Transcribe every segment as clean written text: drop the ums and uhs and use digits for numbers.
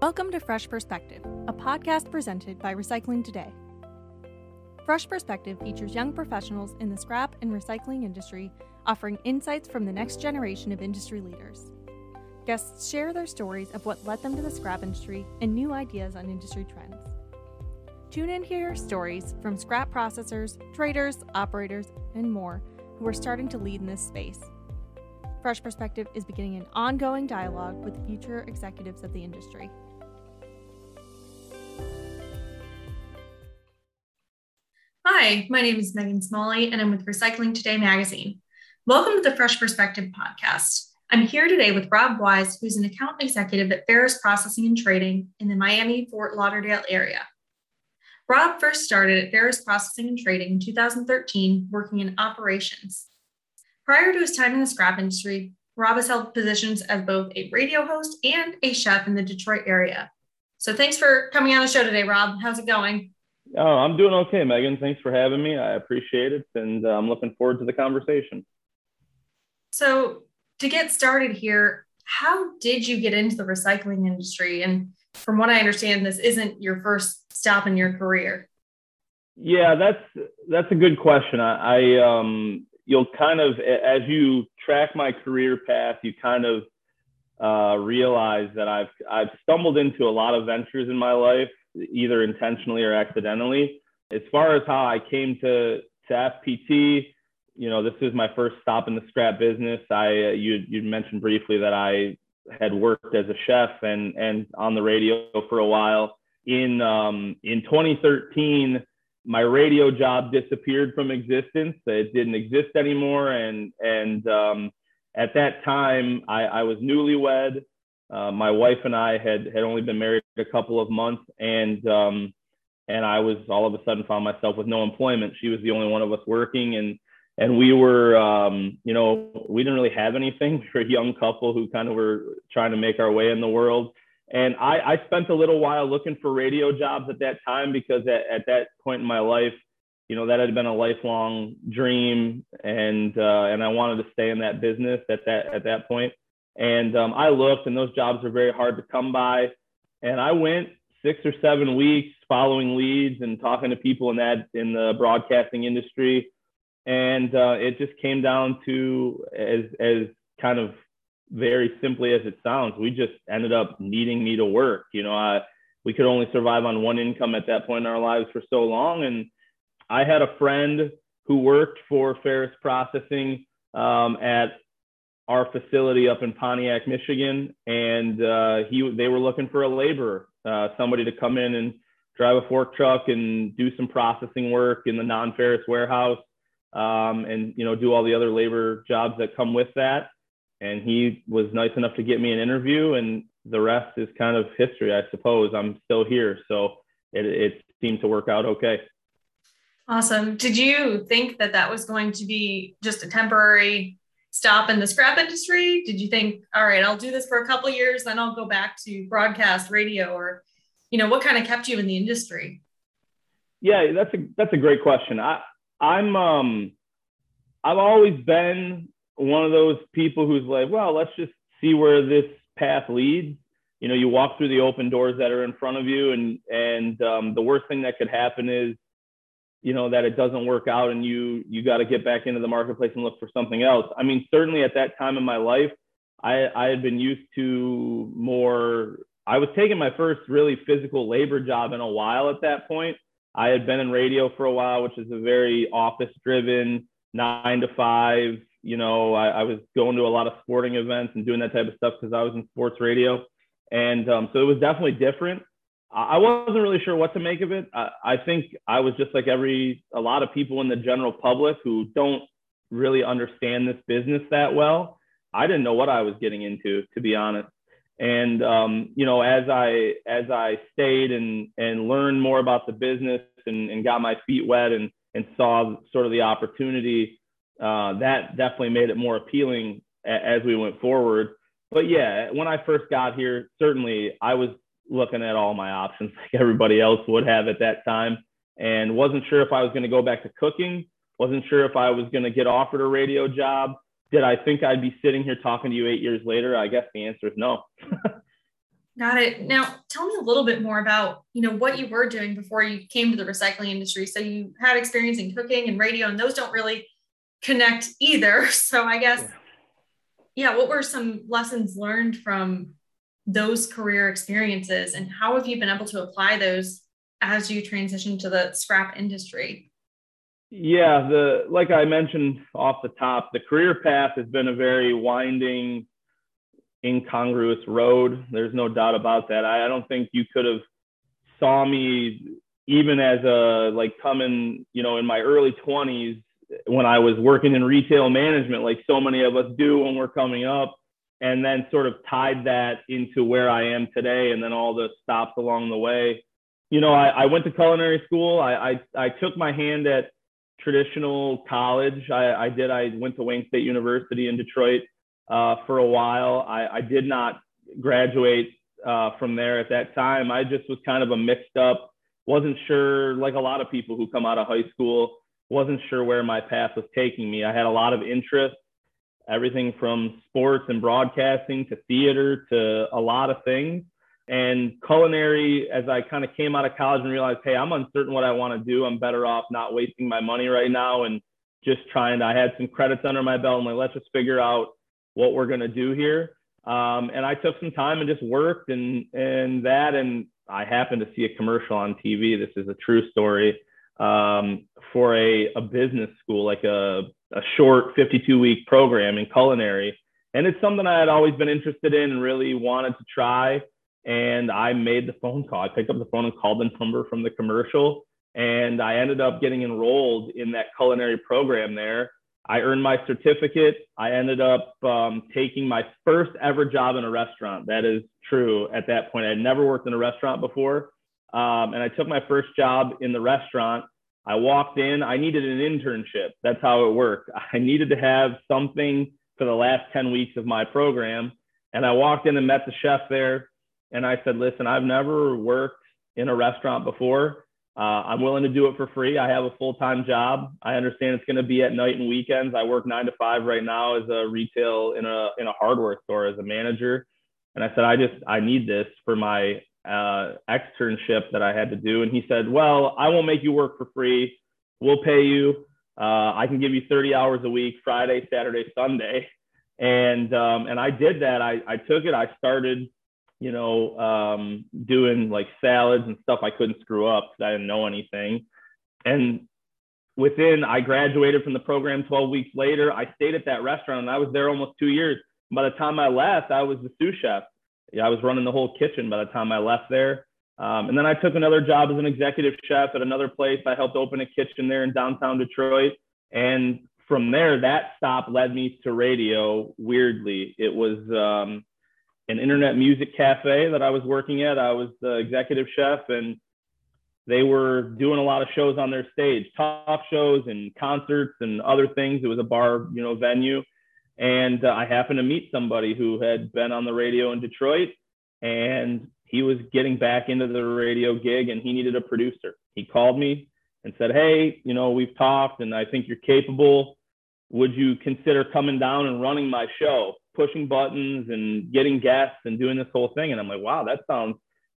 Welcome to Fresh Perspective, a podcast presented by Recycling Today. Fresh Perspective features young professionals in the scrap and recycling industry, offering insights from the next generation of industry leaders. Guests share their stories of what led them to the scrap industry and new ideas on industry trends. Tune in to hear stories from scrap processors, traders, operators, and more who are starting to lead in this space. Fresh Perspective is beginning an ongoing dialogue with future executives of the industry. Hi, my name is Megan Smalley, and I'm with Recycling Today magazine. Welcome to the Fresh Perspective podcast. I'm here today with Rob Wise, who's an account executive at Ferrous Processing and Trading in the Miami-Fort Lauderdale area. Rob first started at Ferrous Processing and Trading in 2013, working in operations. Prior to his time in the scrap industry, Rob has held positions as both a radio host and a chef in the Detroit area. So thanks for coming on the show today, Rob. How's it going? Oh, I'm doing okay, Megan. Thanks for having me. I appreciate it, and I'm looking forward to the conversation. So to get started here, how did you get into the recycling industry? And from what I understand, this isn't your first stop in your career. Yeah, that's a good question. You'll kind of, as you track my career path, you kind of realize that I've stumbled into a lot of ventures in my life, either intentionally or accidentally. As far as how I came to FPT, you know, this was my first stop in the scrap business. You mentioned briefly that I had worked as a chef and on the radio for a while. In 2013, my radio job disappeared from existence. It didn't exist anymore. And at that time, I was newlywed. My wife and I had only been married a couple of months, and I was all of a sudden found myself with no employment. She was the only one of us working, and we were, we didn't really have anything. We were a young couple who kind of were trying to make our way in the world. And I spent a little while looking for radio jobs at that time, because at that point in my life, you know, that had been a lifelong dream, and I wanted to stay in that business at that point. And I looked, and those jobs were very hard to come by. And I went 6 or 7 weeks following leads and talking to people in the broadcasting industry, and it just came down to as kind of very simply as it sounds, we just ended up needing me to work. You know, we could only survive on one income at that point in our lives for so long. And I had a friend who worked for Ferrous Processing at our facility up in Pontiac, Michigan. And they were looking for a laborer, somebody to come in and drive a fork truck and do some processing work in the non-ferrous warehouse, and, you know, do all the other labor jobs that come with that. And he was nice enough to get me an interview, and the rest is kind of history, I suppose. I'm still here, so it seemed to work out okay. Awesome. Did you think that was going to be just a temporary stop in the scrap industry? Did you think, all right, I'll do this for a couple of years, then I'll go back to broadcast radio, or, you know, what kind of kept you in the industry? Yeah, that's a great question. I've always been one of those people who's like, well, let's just see where this path leads. You know, you walk through the open doors that are in front of you, and the worst thing that could happen is, you know, that it doesn't work out and you got to get back into the marketplace and look for something else. I mean, certainly at that time in my life, I had been used to more. I was taking my first really physical labor job in a while at that point. I had been in radio for a while, which is a very office driven 9 to 5. You know, I was going to a lot of sporting events and doing that type of stuff because I was in sports radio. And so it was definitely different. I wasn't really sure what to make of it. I think I was just like a lot of people in the general public who don't really understand this business that well. I didn't know what I was getting into, to be honest. And, you know, as I stayed and learned more about the business and got my feet wet and saw sort of the opportunity, that definitely made it more appealing as we went forward. But yeah, when I first got here, certainly I was looking at all my options like everybody else would have at that time, and wasn't sure if I was going to go back to cooking, wasn't sure if I was going to get offered a radio job. Did I think I'd be sitting here talking to you 8 years later? I guess the answer is no. Got it. Now, tell me a little bit more about, what you were doing before you came to the recycling industry. So you had experience in cooking and radio, and those don't really connect either. So I guess, yeah, what were some lessons learned from those career experiences, and how have you been able to apply those as you transition to the scrap industry? Yeah, like I mentioned off the top, the career path has been a very winding, incongruous road. There's no doubt about that. I don't think you could have saw me even as a coming, in my early 20s when I was working in retail management, like so many of us do when we're coming up, and then sort of tied that into where I am today, and then all the stops along the way. I went to culinary school. I took my hand at traditional college. I went to Wayne State University in Detroit for a while. I did not graduate from there at that time. I just was kind of a mixed up, wasn't sure, like a lot of people who come out of high school, wasn't sure where my path was taking me. I had a lot of interest, everything from sports and broadcasting to theater to a lot of things. And culinary, as I kind of came out of college and realized, hey, I'm uncertain what I want to do. I'm better off not wasting my money right now and just I had some credits under my belt. I'm like, let's just figure out what we're going to do here. And I took some time and just worked and I happened to see a commercial on TV. This is a true story, for a business school, like a short 52-week program in culinary. And it's something I had always been interested in and really wanted to try. And I made the phone call. I picked up the phone and called the number from the commercial. And I ended up getting enrolled in that culinary program there. I earned my certificate. I ended up taking my first ever job in a restaurant. That is true. At that point, I had never worked in a restaurant before. And I took my first job in the restaurant. I walked in. I needed an internship. That's how it worked. I needed to have something for the last 10 weeks of my program. And I walked in and met the chef there. And I said, listen, I've never worked in a restaurant before. I'm willing to do it for free. I have a full-time job. I understand it's going to be at night and weekends. I work 9 to 5 right now as a retail in a hardware store as a manager. And I said, I need this for my externship that I had to do. And he said, well, I won't make you work for free. We'll pay you. I can give you 30 hours a week, Friday, Saturday, Sunday. And I did that. I took it. I started doing like salads and stuff I couldn't screw up because I didn't know anything. And I graduated from the program 12 weeks later. I stayed at that restaurant and I was there almost 2 years. By the time I left, I was the sous chef. Yeah, I was running the whole kitchen by the time I left there. And then I took another job as an executive chef at another place. I helped open a kitchen there in downtown Detroit. And from there, that stop led me to radio. Weirdly, it was, an internet music cafe that I was working at. I was the executive chef, and they were doing a lot of shows on their stage, talk shows and concerts and other things. It was a bar, venue. And I happened to meet somebody who had been on the radio in Detroit, and he was getting back into the radio gig and he needed a producer. He called me and said, hey, we've talked and I think you're capable. Would you consider coming down and running my show, pushing buttons and getting guests and doing this whole thing? And I'm like, wow, that sounds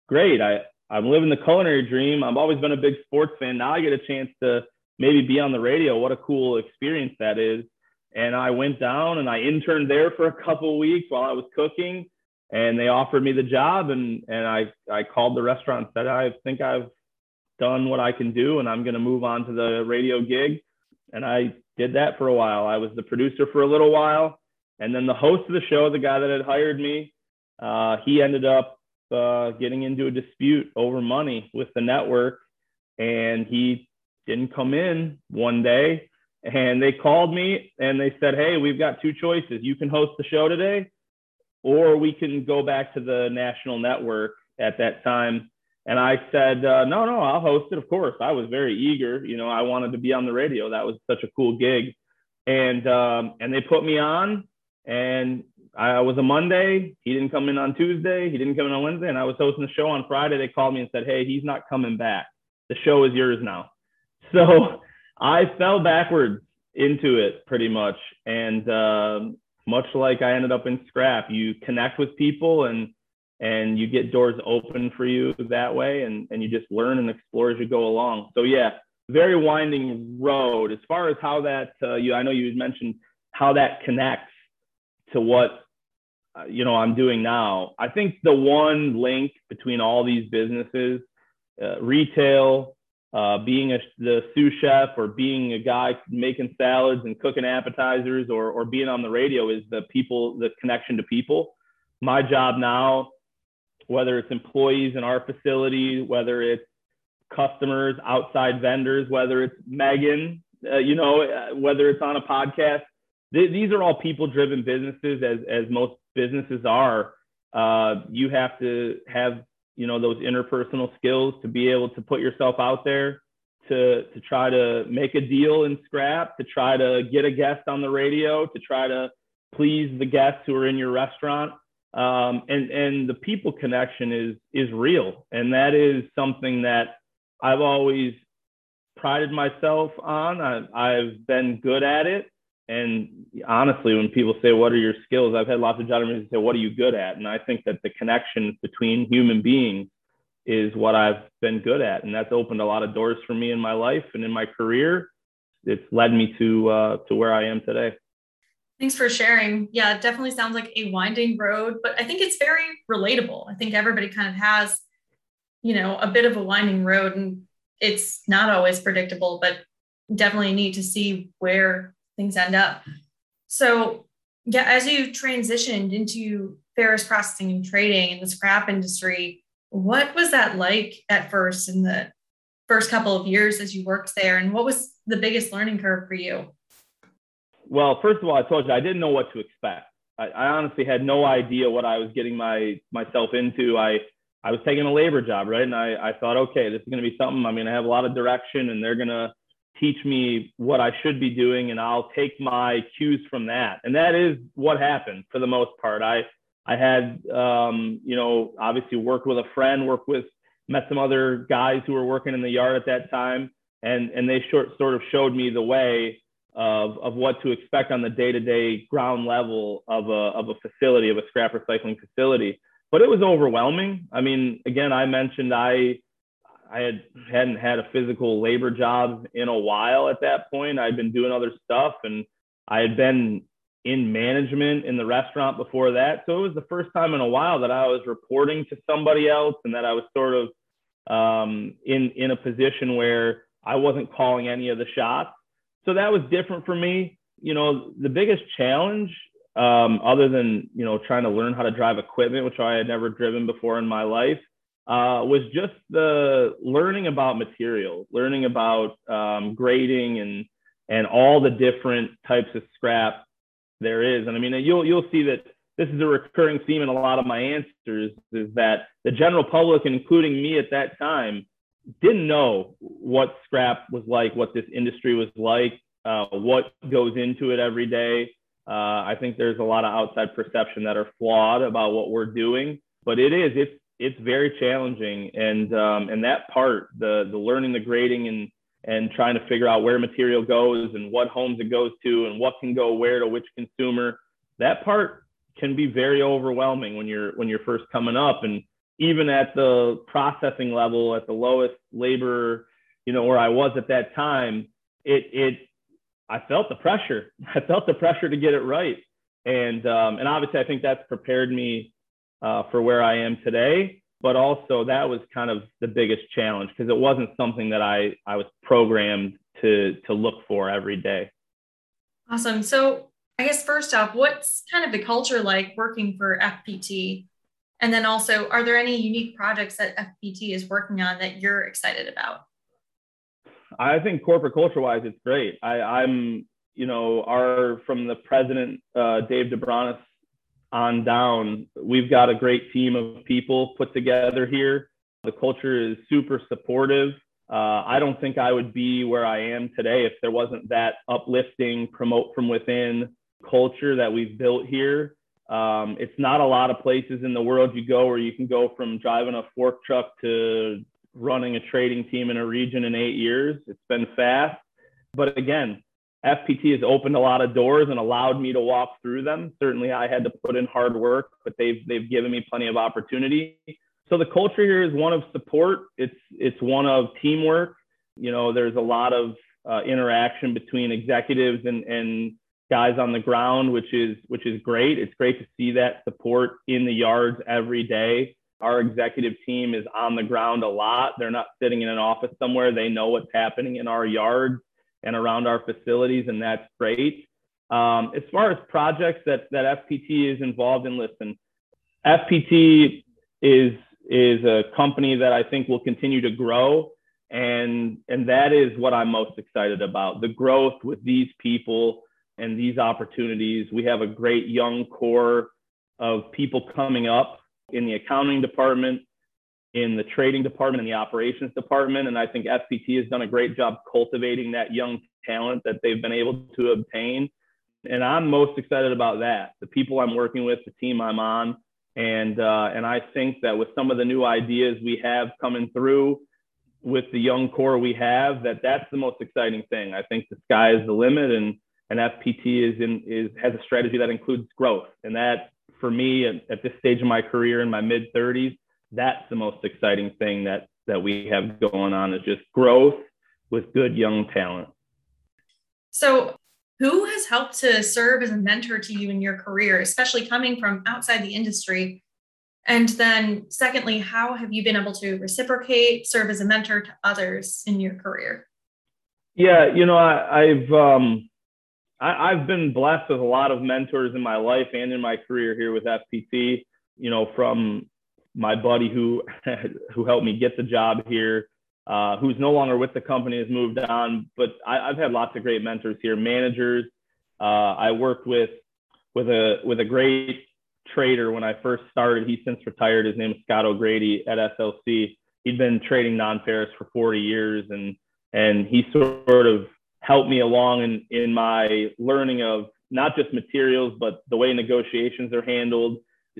great. I'm living the culinary dream. I've always been a big sports fan. Now I get a chance to maybe be on the radio. What a cool experience that is. And I went down and I interned there for a couple of weeks while I was cooking, and they offered me the job. And I called the restaurant and said, I think I've done what I can do and I'm going to move on to the radio gig. And I did that for a while. I was the producer for a little while. And then the host of the show, the guy that had hired me, he ended up getting into a dispute over money with the network. And he didn't come in one day. And they called me and they said, hey, we've got two choices. You can host the show today, or we can go back to the national network at that time. And I said, no, I'll host it. Of course, I was very eager. I wanted to be on the radio. That was such a cool gig. And they put me on. And I was a Monday. He didn't come in on Tuesday. He didn't come in on Wednesday. And I was hosting the show on Friday. They called me and said, hey, he's not coming back. The show is yours now. So I fell backwards into it pretty much. And much like I ended up in scrap, you connect with people and and you get doors open for you that way, and you just learn and explore as you go along. So yeah, very winding road. As far as how that, I know you mentioned how that connects to what, I'm doing now. I think the one link between all these businesses, retail, being the sous chef, or being a guy making salads and cooking appetizers, or being on the radio, is the people, the connection to people. My job now, whether it's employees in our facility, whether it's customers, outside vendors, whether it's Megan, whether it's on a podcast, these are all people-driven businesses, as most businesses are. You have to have those interpersonal skills to be able to put yourself out there, to try to make a deal in scrap, to try to get a guest on the radio, to try to please the guests who are in your restaurant. And the people connection is real. And that is something that I've always prided myself on. I've been good at it. And honestly, when people say, what are your skills? I've had lots of job interviews say, what are you good at? And I think that the connection between human beings is what I've been good at. And that's opened a lot of doors for me in my life and in my career. It's led me to where I am today. Thanks for sharing. Yeah, it definitely sounds like a winding road, but I think it's very relatable. I think everybody kind of has, a bit of a winding road, and it's not always predictable, but definitely neat to see where things end up. So yeah, as you transitioned into ferrous processing and trading in the scrap industry, what was that like at first, in the first couple of years as you worked there? And what was the biggest learning curve for you? Well, first of all, I told you, I didn't know what to expect. I honestly had no idea what I was getting myself into. I was taking a labor job, right? And I thought, okay, this is going to be something. I'm going to have a lot of direction, and they're going to teach me what I should be doing, and I'll take my cues from that. And that is what happened for the most part. I had, obviously worked with a friend, met some other guys who were working in the yard at that time. And they sort of showed me the way of what to expect on the day-to-day ground level of a facility, of a scrap recycling facility. But it was overwhelming. I mean, again, I mentioned I hadn't had a physical labor job in a while at that point. I'd been doing other stuff, and I had been in management in the restaurant before that. So it was the first time in a while that I was reporting to somebody else, and that I was sort of in a position where I wasn't calling any of the shots. So that was different for me. The biggest challenge, other than, trying to learn how to drive equipment, which I had never driven before in my life, was just the learning about materials, learning about grading and all the different types of scrap there is. And I mean, you'll see that this is a recurring theme in a lot of my answers, is that the general public, including me at that time, didn't know what scrap was like, what this industry was like, what goes into it every day. I think there's a lot of outside perception that are flawed about what we're doing, but it's very challenging. And that part, the learning, the grading, and trying to figure out where material goes and what homes it goes to and what can go where to which consumer, that part can be very overwhelming when you're first coming up. And even at the processing level, at the lowest labor, where I was at that time, I felt the pressure. I felt the pressure to get it right. And obviously I think that's prepared me for where I am today, but also that was kind of the biggest challenge, because it wasn't something that I was programmed to look for every day. Awesome. So I guess first off, what's kind of the culture like working for FPT? And then also, are there any unique projects that FPT is working on that you're excited about? I think corporate culture-wise, it's great. From the president, Dave DeBronis, on down, we've got a great team of people put together here. The culture is super supportive. I don't think I would be where I am today if there wasn't that uplifting, promote from within culture that we've built here. It's not a lot of places in the world you go where you can go from driving a fork truck to running a trading team in a region in 8 years. It's been fast, but again, FPT has opened a lot of doors and allowed me to walk through them. Certainly I had to put in hard work, but they've given me plenty of opportunity. So the culture here is one of support. It's one of teamwork. You know, there's a lot of interaction between executives and guys on the ground, which is great. It's great to see that support in the yards every day. Our executive team is on the ground a lot. They're not sitting in an office somewhere. They know what's happening in our yards and around our facilities, and that's great. As far as projects that FPT is involved in, listen, FPT is a company that I think will continue to grow, and that is what I'm most excited about, the growth with these people and these opportunities. We have a great young core of people coming up in the accounting department, in the trading department, in the operations department. And I think FPT has done a great job cultivating that young talent that they've been able to obtain. And I'm most excited about that, the people I'm working with, the team I'm on. And I think that with some of the new ideas we have coming through with the young core we have, that's the most exciting thing. I think the sky is the limit, and FPT has a strategy that includes growth. And that, for me, at this stage of my career in my mid-30s, that's the most exciting thing that we have going on, is just growth with good young talent. So who has helped to serve as a mentor to you in your career, especially coming from outside the industry? And then secondly, how have you been able to reciprocate, serve as a mentor to others in your career? Yeah, you know, I've been blessed with a lot of mentors in my life and in my career here with FPT, you know, from my buddy who helped me get the job here, who's no longer with the company, has moved on. But I've had lots of great mentors here, managers. I worked with a great trader when I first started. He's since retired. His name is Scott O'Grady at SLC. He'd been trading non-ferrous for 40 years, and he sort of helped me along in my learning of not just materials, but the way negotiations are handled,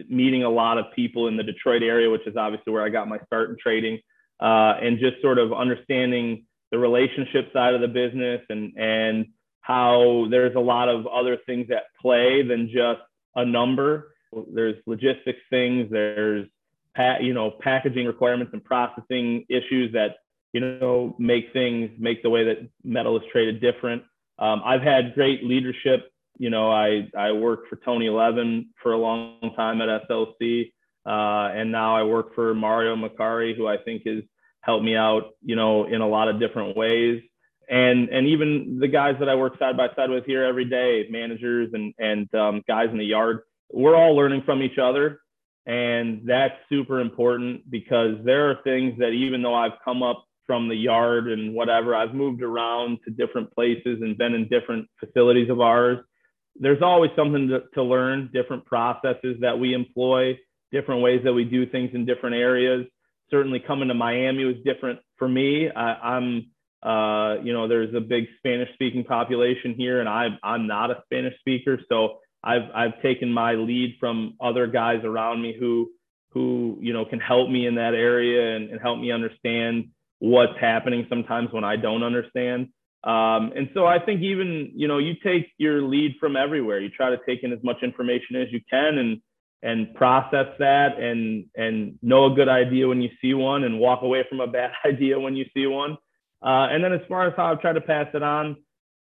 meeting a lot of people in the Detroit area, which is obviously where I got my start in trading, and just sort of understanding the relationship side of the business and how there's a lot of other things at play than just a number. There's logistics things, there's packaging requirements and processing issues that, you know, make the way that metal is traded different. I've had great leadership. You know, I worked for Tony Levin for a long time at SLC, and now I work for Mario Macari, who I think has helped me out, you know, in a lot of different ways. And even the guys that I work side by side with here every day, managers and guys in the yard, we're all learning from each other. And that's super important, because there are things that, even though I've come up from the yard and whatever, I've moved around to different places and been in different facilities of ours, there's always something to learn, different processes that we employ, different ways that we do things in different areas. Certainly coming to Miami was different for me. I'm there's a big Spanish speaking population here, and I'm not a Spanish speaker. So I've taken my lead from other guys around me who, you know, can help me in that area and help me understand what's happening sometimes when I don't understand. And so I think, even, you know, you take your lead from everywhere. You try to take in as much information as you can and process that and know a good idea when you see one and walk away from a bad idea when you see one. And then as far as how I've tried to pass it on,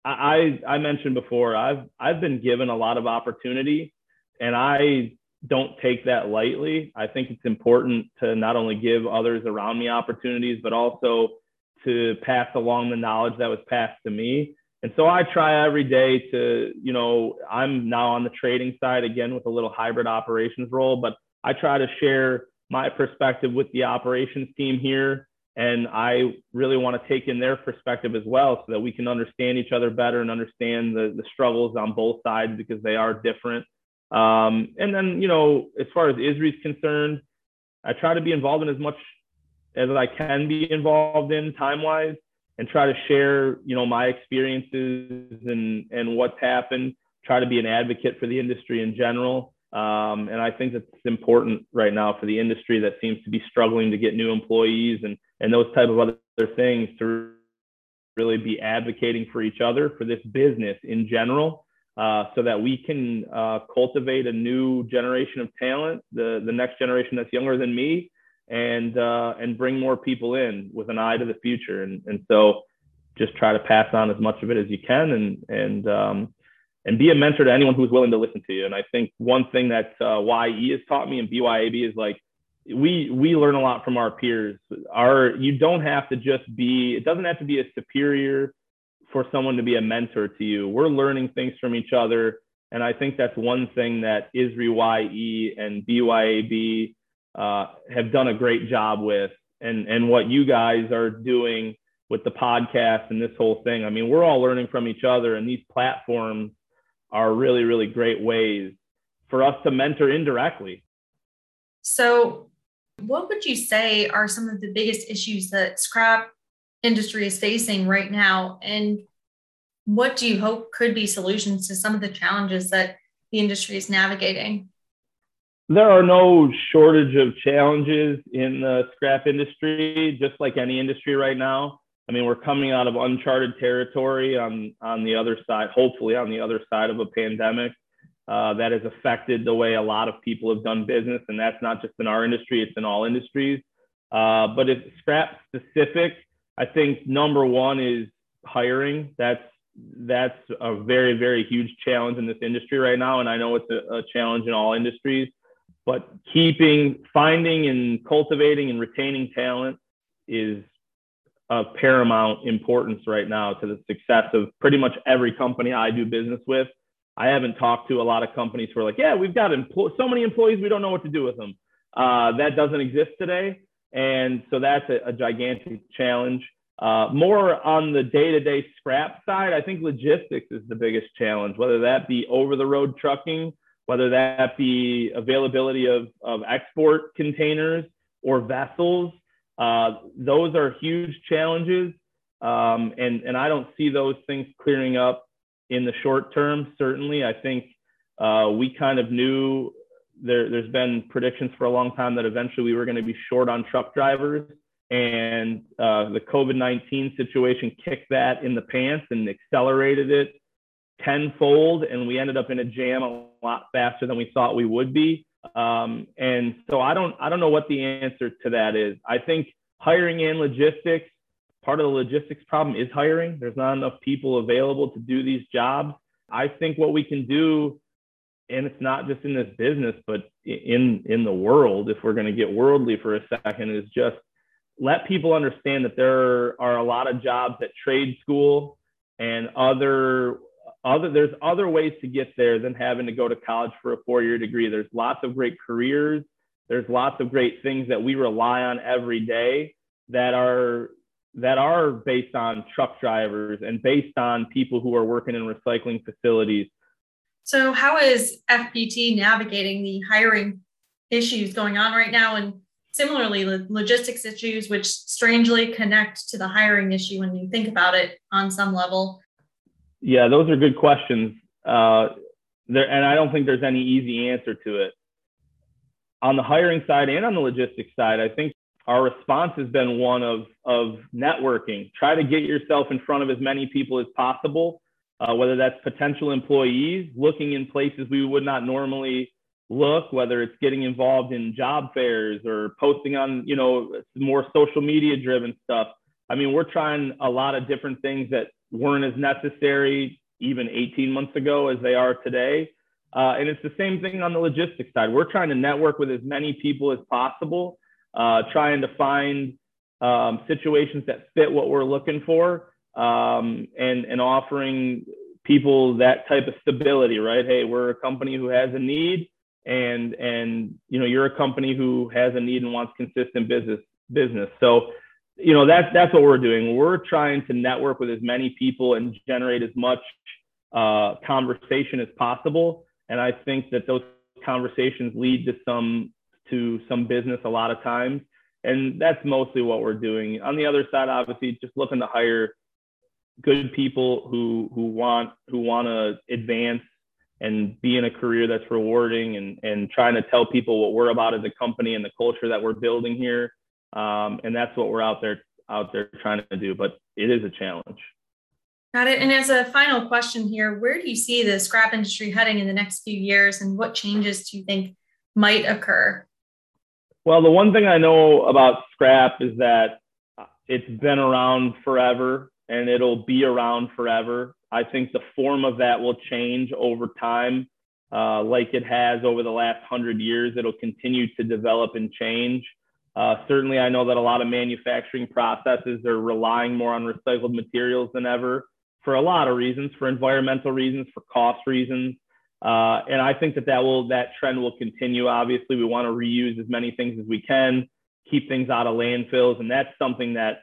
I mentioned before, I've been given a lot of opportunity, and I don't take that lightly. I think it's important to not only give others around me opportunities, but also to pass along the knowledge that was passed to me. And so I try every day to, you know, I'm now on the trading side again with a little hybrid operations role, but I try to share my perspective with the operations team here. And I really want to take in their perspective as well, so that we can understand each other better and understand the struggles on both sides, because they are different. And then, you know, as far as ISRI is concerned, I try to be involved in as much as I can be involved in time-wise, and try to share, you know, my experiences and what's happened, try to be an advocate for the industry in general. And I think that's important right now for the industry that seems to be struggling to get new employees and those type of other things, to really be advocating for each other, for this business in general, so that we can cultivate a new generation of talent, the next generation that's younger than me, and bring more people in with an eye to the future. And so just try to pass on as much of it as you can, and be a mentor to anyone who's willing to listen to you. And I think one thing that YE has taught me and BYAB is, like, we learn a lot from our peers. You don't have to just be, it doesn't have to be a superior for someone to be a mentor to you. We're learning things from each other. And I think that's one thing that ISRI YE and BYAB have done a great job with, and what you guys are doing with the podcast and this whole thing. I mean, we're all learning from each other, and these platforms are really, really great ways for us to mentor indirectly. So what would you say are some of the biggest issues that scrap industry is facing right now? And what do you hope could be solutions to some of the challenges that the industry is navigating? There are no shortage of challenges in the scrap industry, just like any industry right now. I mean, we're coming out of uncharted territory on the other side, hopefully on the other side of a pandemic that has affected the way a lot of people have done business. And that's not just in our industry, it's in all industries. But if scrap specific, I think number one is hiring. That's a very, very huge challenge in this industry right now. And I know it's a challenge in all industries. But finding and cultivating and retaining talent is of paramount importance right now to the success of pretty much every company I do business with. I haven't talked to a lot of companies who are like, yeah, we've got so many employees, we don't know what to do with them. That doesn't exist today. And so that's a gigantic challenge. More on the day-to-day scrap side, I think logistics is the biggest challenge, whether that be over-the-road trucking, whether that be availability of export containers or vessels. Those are huge challenges. And I don't see those things clearing up in the short term. Certainly, I think we kind of knew there's been predictions for a long time that eventually we were going to be short on truck drivers, and the COVID-19 situation kicked that in the pants and accelerated it tenfold, and we ended up in a jam a lot faster than we thought we would be. And so I don't know what the answer to that is. I think hiring and logistics, part of the logistics problem is hiring. There's not enough people available to do these jobs. I think what we can do, and it's not just in this business, but in the world, if we're going to get worldly for a second, is just let people understand that there are a lot of jobs at trade school and there's other ways to get there than having to go to college for a four-year degree. There's lots of great careers. There's lots of great things that we rely on every day that are based on truck drivers and based on people who are working in recycling facilities. So how is FPT navigating the hiring issues going on right now? And similarly, logistics issues, which strangely connect to the hiring issue when you think about it on some level. Yeah, those are good questions. And I don't think there's any easy answer to it. On the hiring side and on the logistics side, I think our response has been one of networking. Try to get yourself in front of as many people as possible, whether that's potential employees, looking in places we would not normally look, whether it's getting involved in job fairs or posting on, more social media driven stuff. I mean, we're trying a lot of different things that weren't as necessary even 18 months ago as they are today. And it's the same thing on the logistics side. We're trying to network with as many people as possible, trying to find situations that fit what we're looking for, and offering people that type of stability, right? Hey, we're a company who has a need, and you're a company who has a need and wants consistent business. So, that's what we're doing. We're trying to network with as many people and generate as much conversation as possible. And I think that those conversations lead to some business a lot of times. And that's mostly what we're doing. On the other side, obviously, just looking to hire good people who want to advance and be in a career that's rewarding, and trying to tell people what we're about as a company and the culture that we're building here. And that's what we're out there out there trying to do, but it is a challenge. Got it. And as a final question here, where do you see the scrap industry heading in the next few years, and what changes do you think might occur? Well, the one thing I know about scrap is that it's been around forever and it'll be around forever. I think the form of that will change over time, like it has over the last 100 years. It'll continue to develop and change. Certainly, I know that a lot of manufacturing processes are relying more on recycled materials than ever for a lot of reasons, for environmental reasons, for cost reasons. And I think that trend will continue. Obviously, we want to reuse as many things as we can, keep things out of landfills. And that's something that,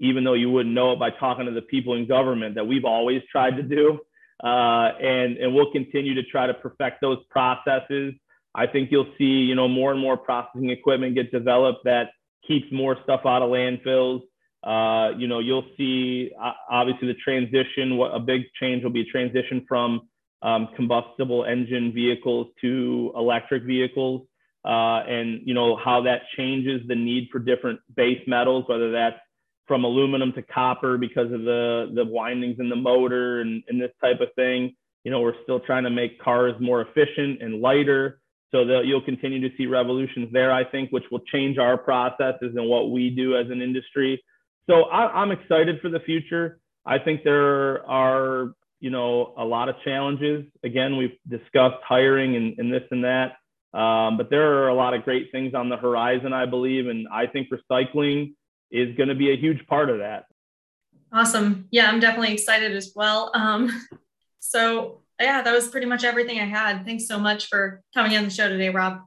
even though you wouldn't know it by talking to the people in government, that we've always tried to do. And we'll continue to try to perfect those processes. I think you'll see, more and more processing equipment get developed that keeps more stuff out of landfills. You'll see, obviously, the transition. A big change will be a transition from combustible engine vehicles to electric vehicles, and how that changes the need for different base metals, whether that's from aluminum to copper because of the windings in the motor and this type of thing. We're still trying to make cars more efficient and lighter. So you'll continue to see revolutions there, I think, which will change our processes and what we do as an industry. So I'm excited for the future. I think there are, a lot of challenges. Again, we've discussed hiring and this and that, but there are a lot of great things on the horizon, I believe. And I think recycling is going to be a huge part of that. Awesome. Yeah, I'm definitely excited as well. Yeah, that was pretty much everything I had. Thanks so much for coming on the show today, Rob.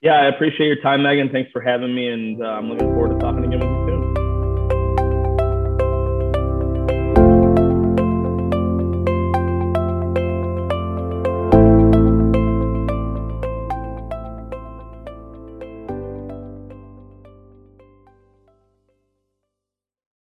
Yeah, I appreciate your time, Megan. Thanks for having me, and I'm looking forward to talking again with you soon.